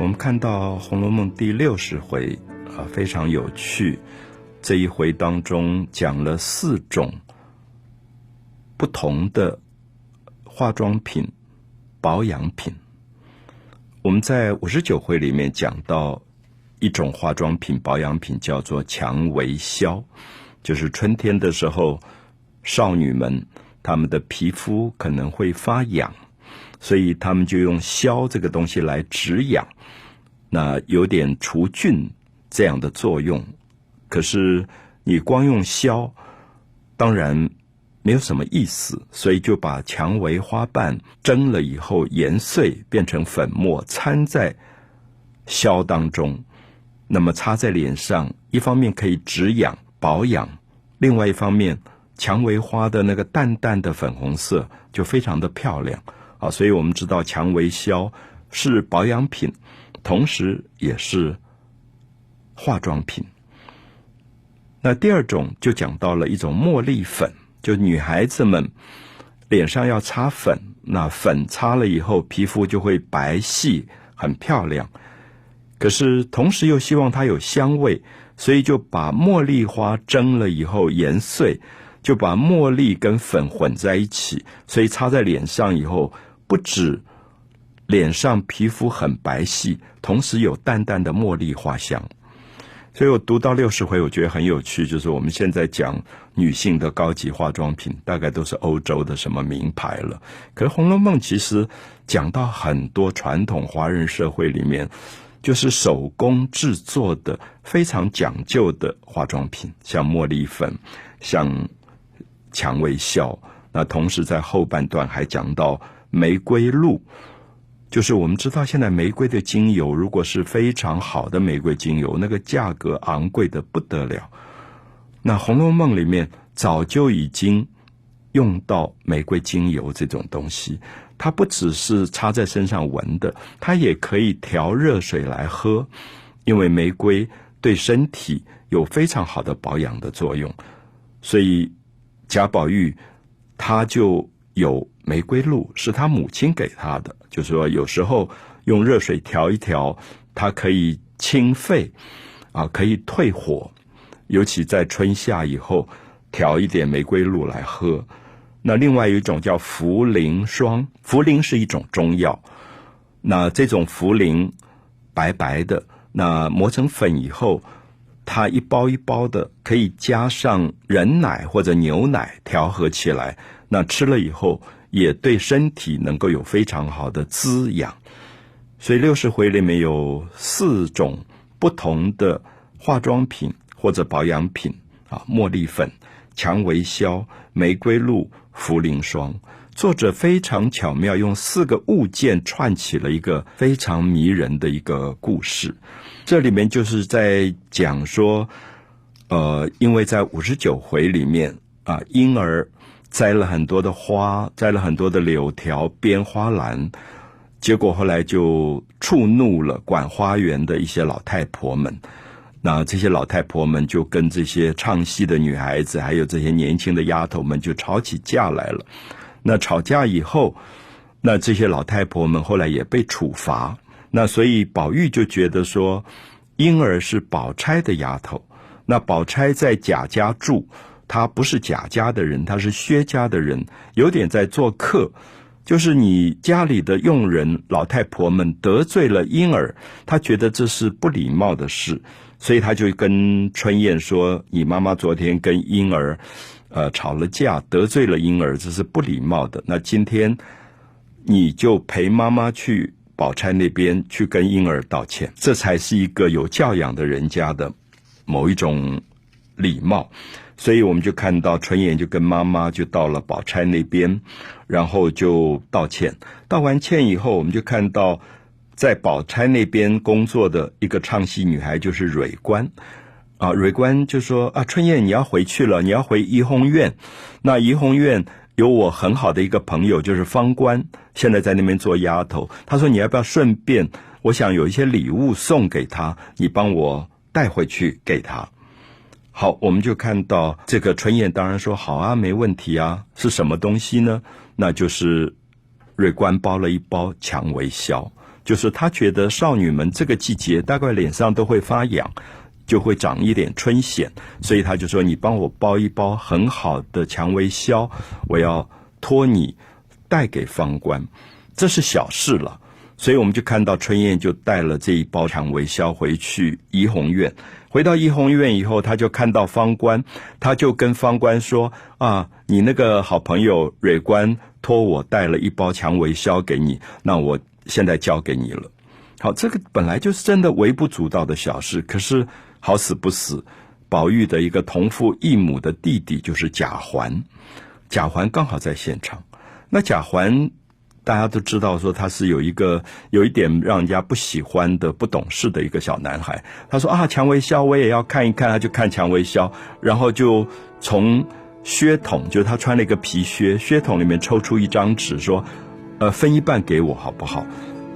我们看到《红楼梦》第60回非常有趣，这一回当中讲了4种不同的化妆品、保养品。我们在59回里面讲到一种化妆品、保养品叫做蔷薇消，就是春天的时候，少女们她们的皮肤可能会发痒，所以她们就用消这个东西来止痒，那有点除菌这样的作用。可是你光用消当然没有什么意思，所以就把蔷薇花瓣蒸了以后研碎变成粉末，掺在消当中，那么擦在脸上，一方面可以止痒保养，另外一方面蔷薇花的那个淡淡的粉红色就非常的漂亮啊。所以我们知道蔷薇消是保养品，同时也是化妆品。那第二种就讲到了一种茉莉粉，就女孩子们脸上要擦粉，那粉擦了以后皮肤就会白皙很漂亮，可是同时又希望它有香味，所以就把茉莉花蒸了以后研碎，就把茉莉跟粉混在一起，所以擦在脸上以后，不止脸上皮肤很白皙，同时有淡淡的茉莉花香。所以我读到60回，我觉得很有趣，就是我们现在讲女性的高级化妆品大概都是欧洲的什么名牌了，可是《红楼梦》其实讲到很多传统华人社会里面就是手工制作的非常讲究的化妆品，像茉莉粉，像蔷薇消，那同时在后半段还讲到玫瑰露，就是我们知道现在玫瑰的精油，如果是非常好的玫瑰精油，那个价格昂贵的不得了，那《红楼梦》里面早就已经用到玫瑰精油这种东西，它不只是插在身上闻的，它也可以调热水来喝，因为玫瑰对身体有非常好的保养的作用，所以贾宝玉他就有玫瑰露，是他母亲给他的，就是说有时候用热水调一调，它可以清肺啊，可以退火，尤其在春夏以后调一点玫瑰露来喝。那另外有一种叫茯苓霜，茯苓是一种中药，那这种茯苓白白的，那磨成粉以后，它一包一包的，可以加上人奶或者牛奶调和起来，那吃了以后也对身体能够有非常好的滋养。所以60回里面有4种不同的化妆品或者保养品啊，茉莉粉、蔷薇消、玫瑰露、茯苓霜，作者非常巧妙用4个物件串起了一个非常迷人的一个故事。这里面就是在讲说因为在59回里面啊，婴儿栽了很多的花，栽了很多的柳条、编花篮，结果后来就触怒了管花园的一些老太婆们，那这些老太婆们就跟这些唱戏的女孩子还有这些年轻的丫头们就吵起架来了。那吵架以后，那这些老太婆们后来也被处罚，那所以宝玉就觉得说婴儿是宝钗的丫头，那宝钗在贾家住，她不是贾家的人，她是薛家的人，有点在做客，就是你家里的佣人老太婆们得罪了婴儿，她觉得这是不礼貌的事，所以她就跟春燕说，你妈妈昨天跟婴儿吵了架，得罪了婴儿，这是不礼貌的，那今天你就陪妈妈去宝钗那边去跟婴儿道歉，这才是一个有教养的人家的某一种礼貌。所以我们就看到春燕就跟妈妈就到了宝钗那边，然后就道歉，道完歉以后，我们就看到在宝钗那边工作的一个唱戏女孩，就是蕊官啊，蕊官就说啊，春燕你要回去了，你要回怡红院，那怡红院有我很好的一个朋友，就是方官，现在在那边做丫头，她说你要不要顺便，我想有一些礼物送给她，你帮我带回去给她。好，我们就看到这个春燕当然说好啊，没问题啊，是什么东西呢？那就是瑞官包了一包蔷薇消，就是他觉得少女们这个季节大概脸上都会发痒，就会长一点春癣，所以他就说你帮我包一包很好的蔷薇硝，我要托你带给方官，这是小事了。所以我们就看到春燕就带了这一包蔷薇硝回去怡红院。回到怡红院以后，他就看到方官，他就跟方官说啊，你那个好朋友蕊官托我带了一包蔷薇硝给你，那我现在交给你了。好，这个本来就是真的微不足道的小事，可是好死不死，宝玉的一个同父异母的弟弟就是贾环，贾环刚好在现场。那贾环大家都知道说他是有一点让人家不喜欢的不懂事的一个小男孩，他说啊，蔷薇硝我也要看一看，他就看蔷薇硝，然后就从靴筒，就是他穿了一个皮靴，靴筒里面抽出一张纸说分一半给我好不好，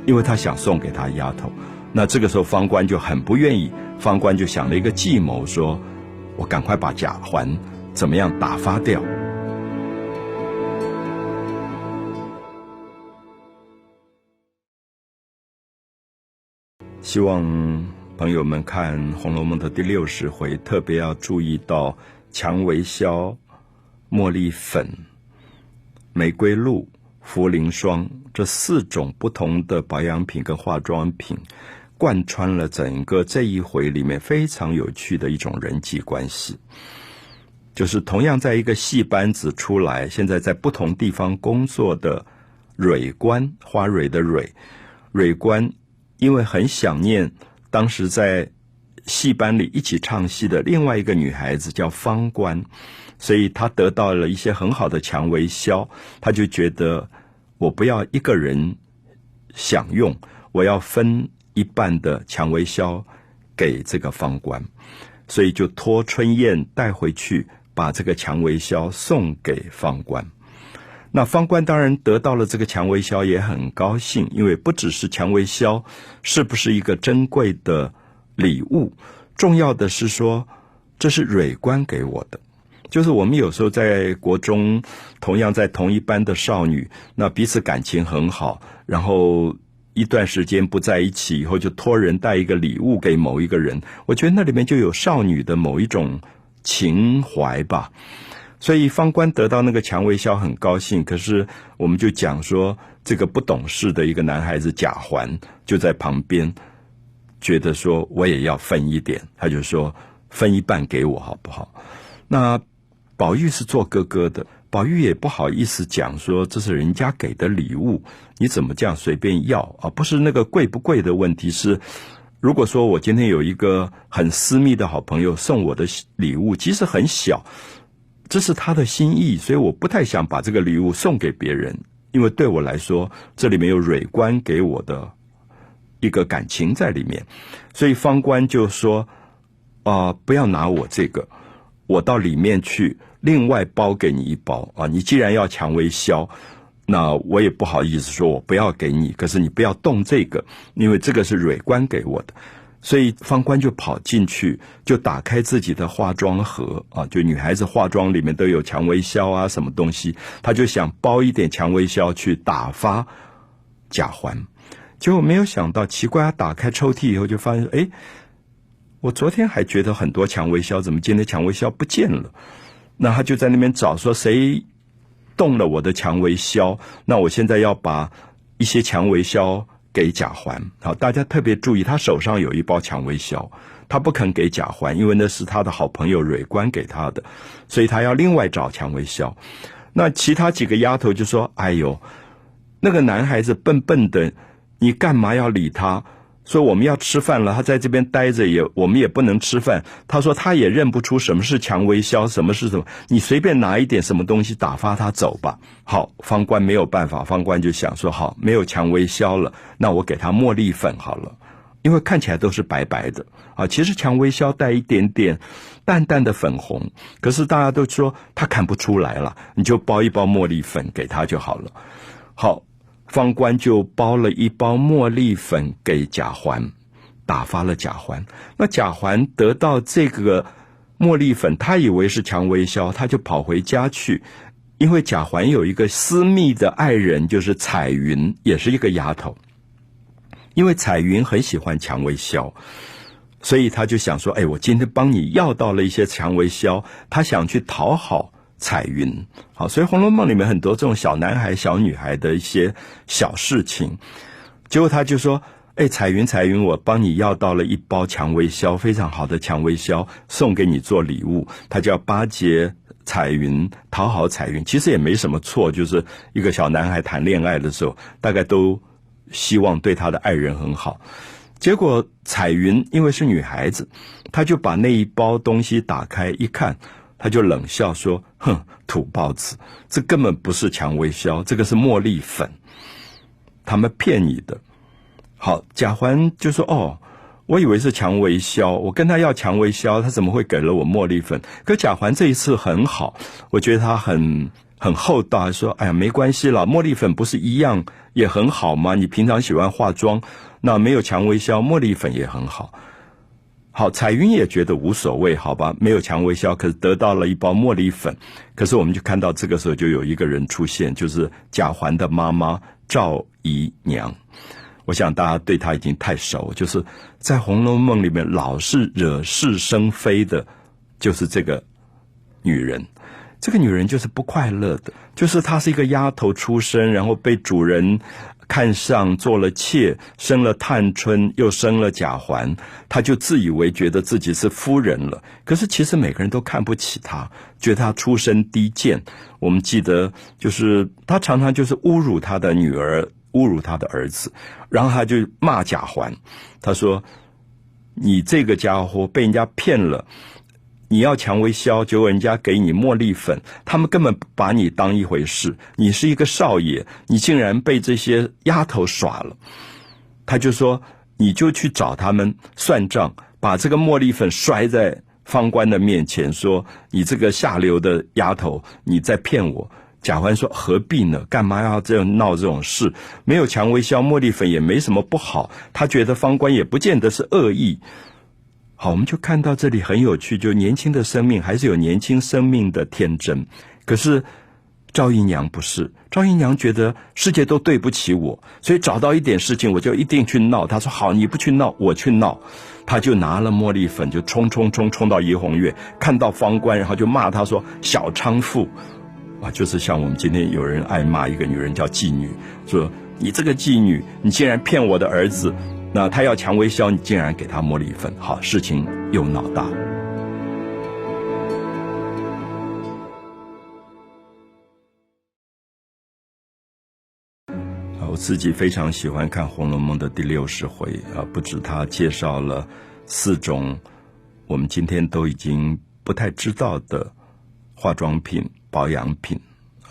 因为他想送给他丫头。那这个时候方官就很不愿意，方官就想了一个计谋，说我赶快把贾环怎么样打发掉。希望朋友们看《红楼梦》的第60回，特别要注意到蔷薇硝、茉莉粉、玫瑰露、茯苓霜这4种不同的保养品跟化妆品，贯穿了整个这一回里面非常有趣的一种人际关系。就是同样在一个戏班子出来，现在在不同地方工作的蕊官，花蕊的蕊，蕊官因为很想念当时在戏班里一起唱戏的另外一个女孩子叫方官，所以她得到了一些很好的蔷薇硝，她就觉得我不要一个人享用，我要分一半的蔷薇硝给这个方官，所以就托春燕带回去把这个蔷薇硝送给方官。那方官当然得到了这个蔷薇硝也很高兴，因为不只是蔷薇硝是不是一个珍贵的礼物，重要的是说这是蕊官给我的。就是我们有时候在国中同样在同一班的少女，那彼此感情很好，然后一段时间不在一起以后，就托人带一个礼物给某一个人，我觉得那里面就有少女的某一种情怀吧。所以方官得到那个蔷薇硝很高兴，可是我们就讲说这个不懂事的一个男孩子贾环就在旁边觉得说我也要分一点，他就说分一半给我好不好。那宝玉是做哥哥的，宝玉也不好意思讲说这是人家给的礼物，你怎么这样随便要啊？不是那个贵不贵的问题，是如果说我今天有一个很私密的好朋友送我的礼物，即使很小，这是他的心意，所以我不太想把这个礼物送给别人，因为对我来说这里面有蕊官给我的一个感情在里面。所以方官就说不要拿我这个，我到里面去另外包给你一包啊！你既然要蔷薇硝，那我也不好意思说我不要给你，可是你不要动这个，因为这个是蕊官给我的。所以方官就跑进去，就打开自己的化妆盒啊，就女孩子化妆里面都有蔷薇硝啊什么东西，他就想包一点蔷薇硝去打发贾环。结果没有想到奇怪，他打开抽屉以后就发现诶，我昨天还觉得很多蔷薇硝，怎么今天蔷薇硝不见了。那他就在那边找说谁动了我的蔷薇硝，那我现在要把一些蔷薇硝给贾环。好，大家特别注意，他手上有一包蔷薇硝，他不肯给贾环，因为那是他的好朋友蕊官给他的，所以他要另外找蔷薇硝。那其他几个丫头就说哎呦，那个男孩子笨笨的，你干嘛要理他，说我们要吃饭了，他在这边待着也我们也不能吃饭，他说他也认不出什么是蔷薇硝，什么是什么，你随便拿一点什么东西打发他走吧。好，方官没有办法，方官就想说好，没有蔷薇硝了，那我给他茉莉粉好了，因为看起来都是白白的啊。其实蔷薇硝带一点点淡淡的粉红，可是大家都说他看不出来了，你就包一包茉莉粉给他就好了。好，方官就包了一包茉莉粉给贾环，打发了贾环。那贾环得到这个茉莉粉，他以为是蔷薇硝，他就跑回家去。因为贾环有一个私密的爱人，就是彩云，也是一个丫头，因为彩云很喜欢蔷薇销，所以他就想说，哎，我今天帮你要到了一些蔷薇销，他想去讨好彩云。好，所以《红楼梦》里面很多这种小男孩小女孩的一些小事情，结果他就说，哎，彩云，我帮你要到了一包蔷薇销，非常好的蔷薇销，送给你做礼物。他叫巴结彩云，讨好彩云，其实也没什么错，就是一个小男孩谈恋爱的时候，大概都希望对他的爱人很好。结果彩云因为是女孩子，她就把那一包东西打开一看，她就冷笑说，哼，土包子，这根本不是蔷薇销，这个是茉莉粉，他们骗你的。好，贾环就说，哦，我以为是蔷薇销，我跟他要蔷薇销，他怎么会给了我茉莉粉？可贾环这一次很好，我觉得他很厚道，还说，哎呀，没关系啦，茉莉粉不是一样也很好吗？你平常喜欢化妆，那没有蔷薇销，茉莉粉也很好。好，彩云也觉得无所谓，好吧，没有蔷薇销，可是得到了一包茉莉粉。可是我们就看到这个时候就有一个人出现，就是贾环的妈妈赵姨娘。我想大家对她已经太熟，就是在《红楼梦》里面老是惹是生非的，就是这个女人。这个女人就是不快乐的，就是她是一个丫头出身，然后被主人看上，做了妾，生了探春，又生了贾环，她就自以为觉得自己是夫人了。可是其实每个人都看不起她，觉得她出身低贱。我们记得，就是她常常就是侮辱她的女儿，侮辱她的儿子，然后她就骂贾环，她说，你这个家伙被人家骗了，你要蔷薇销，结果人家给你茉莉粉，他们根本不把你当一回事，你是一个少爷，你竟然被这些丫头耍了。他就说，你就去找他们算账，把这个茉莉粉摔在方官的面前，说，你这个下流的丫头，你在骗我。贾环说，何必呢，干嘛要这样闹这种事，没有蔷薇销，茉莉粉也没什么不好，他觉得方官也不见得是恶意。好，我们就看到这里很有趣，就年轻的生命还是有年轻生命的天真。可是赵姨娘不是，赵姨娘觉得世界都对不起我，所以找到一点事情我就一定去闹。她说，好，你不去闹我去闹。她就拿了茉莉粉就冲到怡红院，看到方官，然后就骂她说，小娼妇啊，就是像我们今天有人爱骂一个女人叫妓女，说你这个妓女，你竟然骗我的儿子，那他要蔷薇销，你竟然给他茉莉粉。好，事情又闹大。我自己非常喜欢看《红楼梦》的第60回啊，不止他介绍了4种我们今天都已经不太知道的化妆品、保养品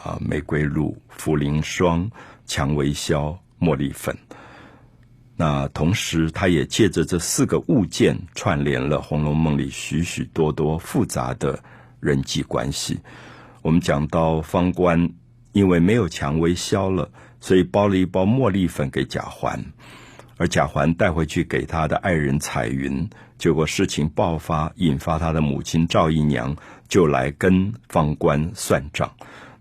啊，玫瑰露、茯苓霜、蔷薇销、茉莉粉。那同时他也借着这4个物件串联了《红楼梦》里许许多多复杂的人际关系。我们讲到方官因为没有蔷薇销了，所以包了一包茉莉粉给贾环，而贾环带回去给他的爱人彩云，结果事情爆发，引发他的母亲赵姨娘就来跟方官算账。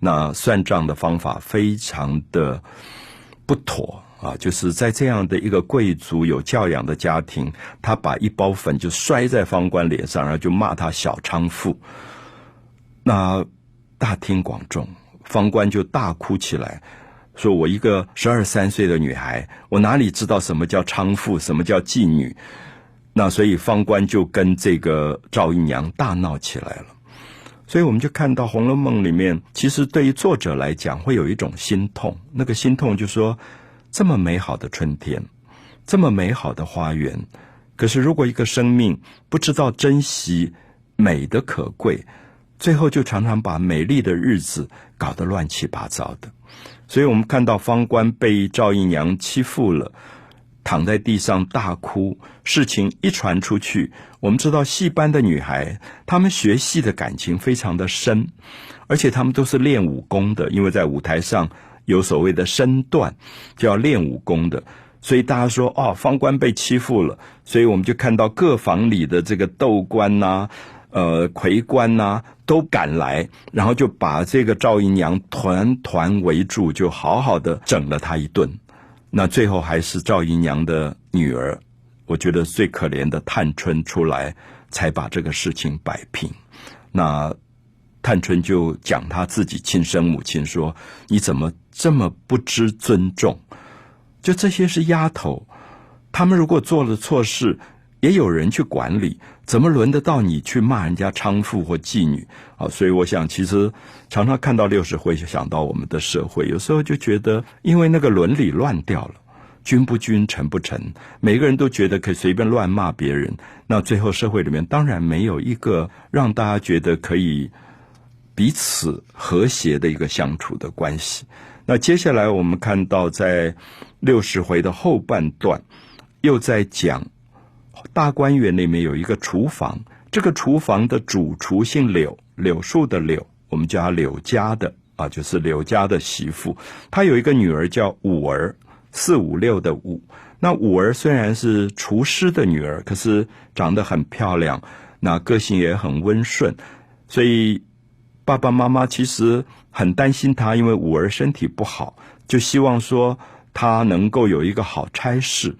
那算账的方法非常的不妥啊，就是在这样的一个贵族有教养的家庭，他把一包粉就摔在方官脸上，然后就骂他小娼妇。那大庭广众，方官就大哭起来，说我一个12、13岁的女孩，我哪里知道什么叫娼妇，什么叫妓女？那所以方官就跟这个赵姨娘大闹起来了。所以我们就看到《红楼梦》里面，其实对于作者来讲会有一种心痛，那个心痛就说，这么美好的春天，这么美好的花园，可是如果一个生命不知道珍惜美的可贵，最后就常常把美丽的日子搞得乱七八糟的。所以我们看到方官被赵姨娘欺负了，躺在地上大哭，事情一传出去，我们知道戏班的女孩，她们学戏的感情非常的深，而且她们都是练武功的，因为在舞台上有所谓的身段，就要练武功的。所以大家说，哦，方官被欺负了，所以我们就看到各房里的这个斗官啊、魁官啊都赶来，然后就把这个赵姨娘团团围住，就好好的整了她一顿。那最后还是赵姨娘的女儿，我觉得最可怜的探春出来才把这个事情摆平。那探春就讲她自己亲生母亲说，你怎么这么不知尊重，就这些是丫头，她们如果做了错事也有人去管理，怎么轮得到你去骂人家娼妇或妓女啊？所以我想其实常常看到60回就想到我们的社会，有时候就觉得因为那个伦理乱掉了，君不君臣不臣，每个人都觉得可以随便乱骂别人，那最后社会里面当然没有一个让大家觉得可以彼此和谐的一个相处的关系。那接下来我们看到在60回的后半段又在讲大观园里面有一个厨房，这个厨房的主厨姓柳，柳树的柳，我们叫她柳家的啊，就是柳家的媳妇，她有一个女儿叫五儿，456的五。那五儿虽然是厨师的女儿，可是长得很漂亮，那个性也很温顺，所以爸爸妈妈其实很担心她，因为五儿身体不好，就希望说她能够有一个好差事。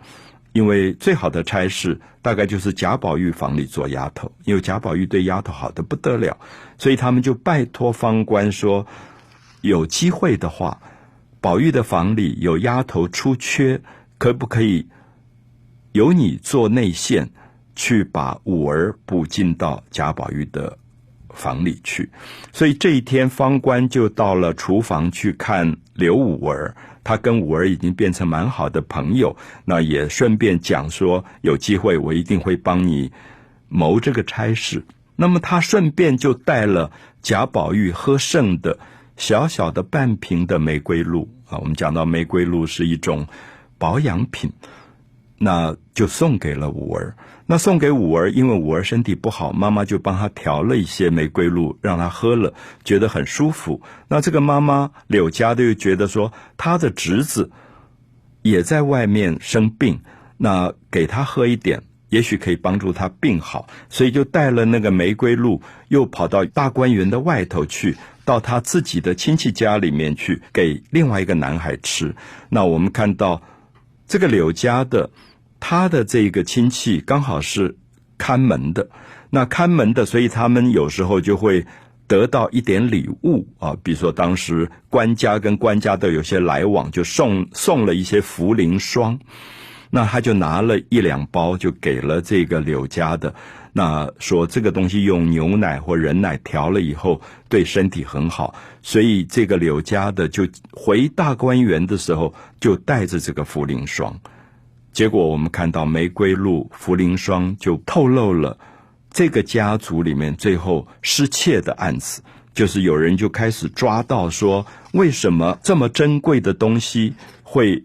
因为最好的差事大概就是贾宝玉房里做丫头，因为贾宝玉对丫头好的不得了，所以他们就拜托方官说，有机会的话，宝玉的房里有丫头出缺，可不可以由你做内线去把五儿补进到贾宝玉的房里去。所以这一天方官就到了厨房去看刘五儿，他跟五儿已经变成蛮好的朋友，那也顺便讲说，有机会我一定会帮你谋这个差事。那么他顺便就带了贾宝玉喝剩的小小的半瓶的玫瑰露啊，我们讲到玫瑰露是一种保养品，那就送给了五儿。那送给五儿，因为五儿身体不好，妈妈就帮她调了一些玫瑰露让她喝了，觉得很舒服。那这个妈妈柳家的又觉得说，她的侄子也在外面生病，那给他喝一点也许可以帮助他病好，所以就带了那个玫瑰露又跑到大观园的外头去，到他自己的亲戚家里面去给另外一个男孩吃。那我们看到这个柳家的他的这个亲戚刚好是看门的，那看门的所以他们有时候就会得到一点礼物啊，比如说当时官家跟官家的有些来往，就送了一些茯苓霜，那他就拿了1-2包就给了这个柳家的，那说这个东西用牛奶或人奶调了以后对身体很好，所以这个柳家的就回大观园的时候就带着这个茯苓霜。结果我们看到玫瑰露、茯苓霜就透露了这个家族里面最后失窃的案子，就是有人就开始抓到说，为什么这么珍贵的东西会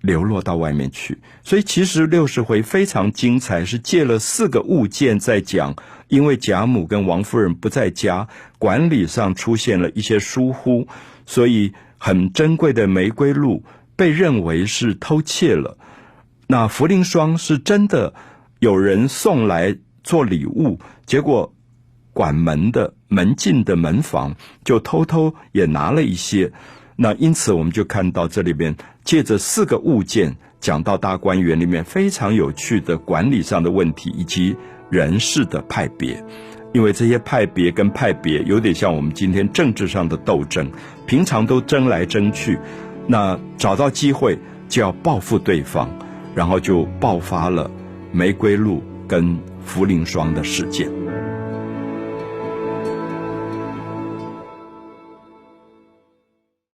流落到外面去。所以其实60回非常精彩，是借了4个物件在讲，因为贾母跟王夫人不在家，管理上出现了一些疏忽，所以很珍贵的玫瑰露被认为是偷窃了，那茯苓霜是真的有人送来做礼物，结果管门的门禁的门房就偷偷也拿了一些。那因此我们就看到这里边借着4个物件讲到大观园里面非常有趣的管理上的问题，以及人事的派别，因为这些派别跟派别有点像我们今天政治上的斗争，平常都争来争去，那找到机会就要报复对方，然后就爆发了玫瑰露跟茯苓霜的事件。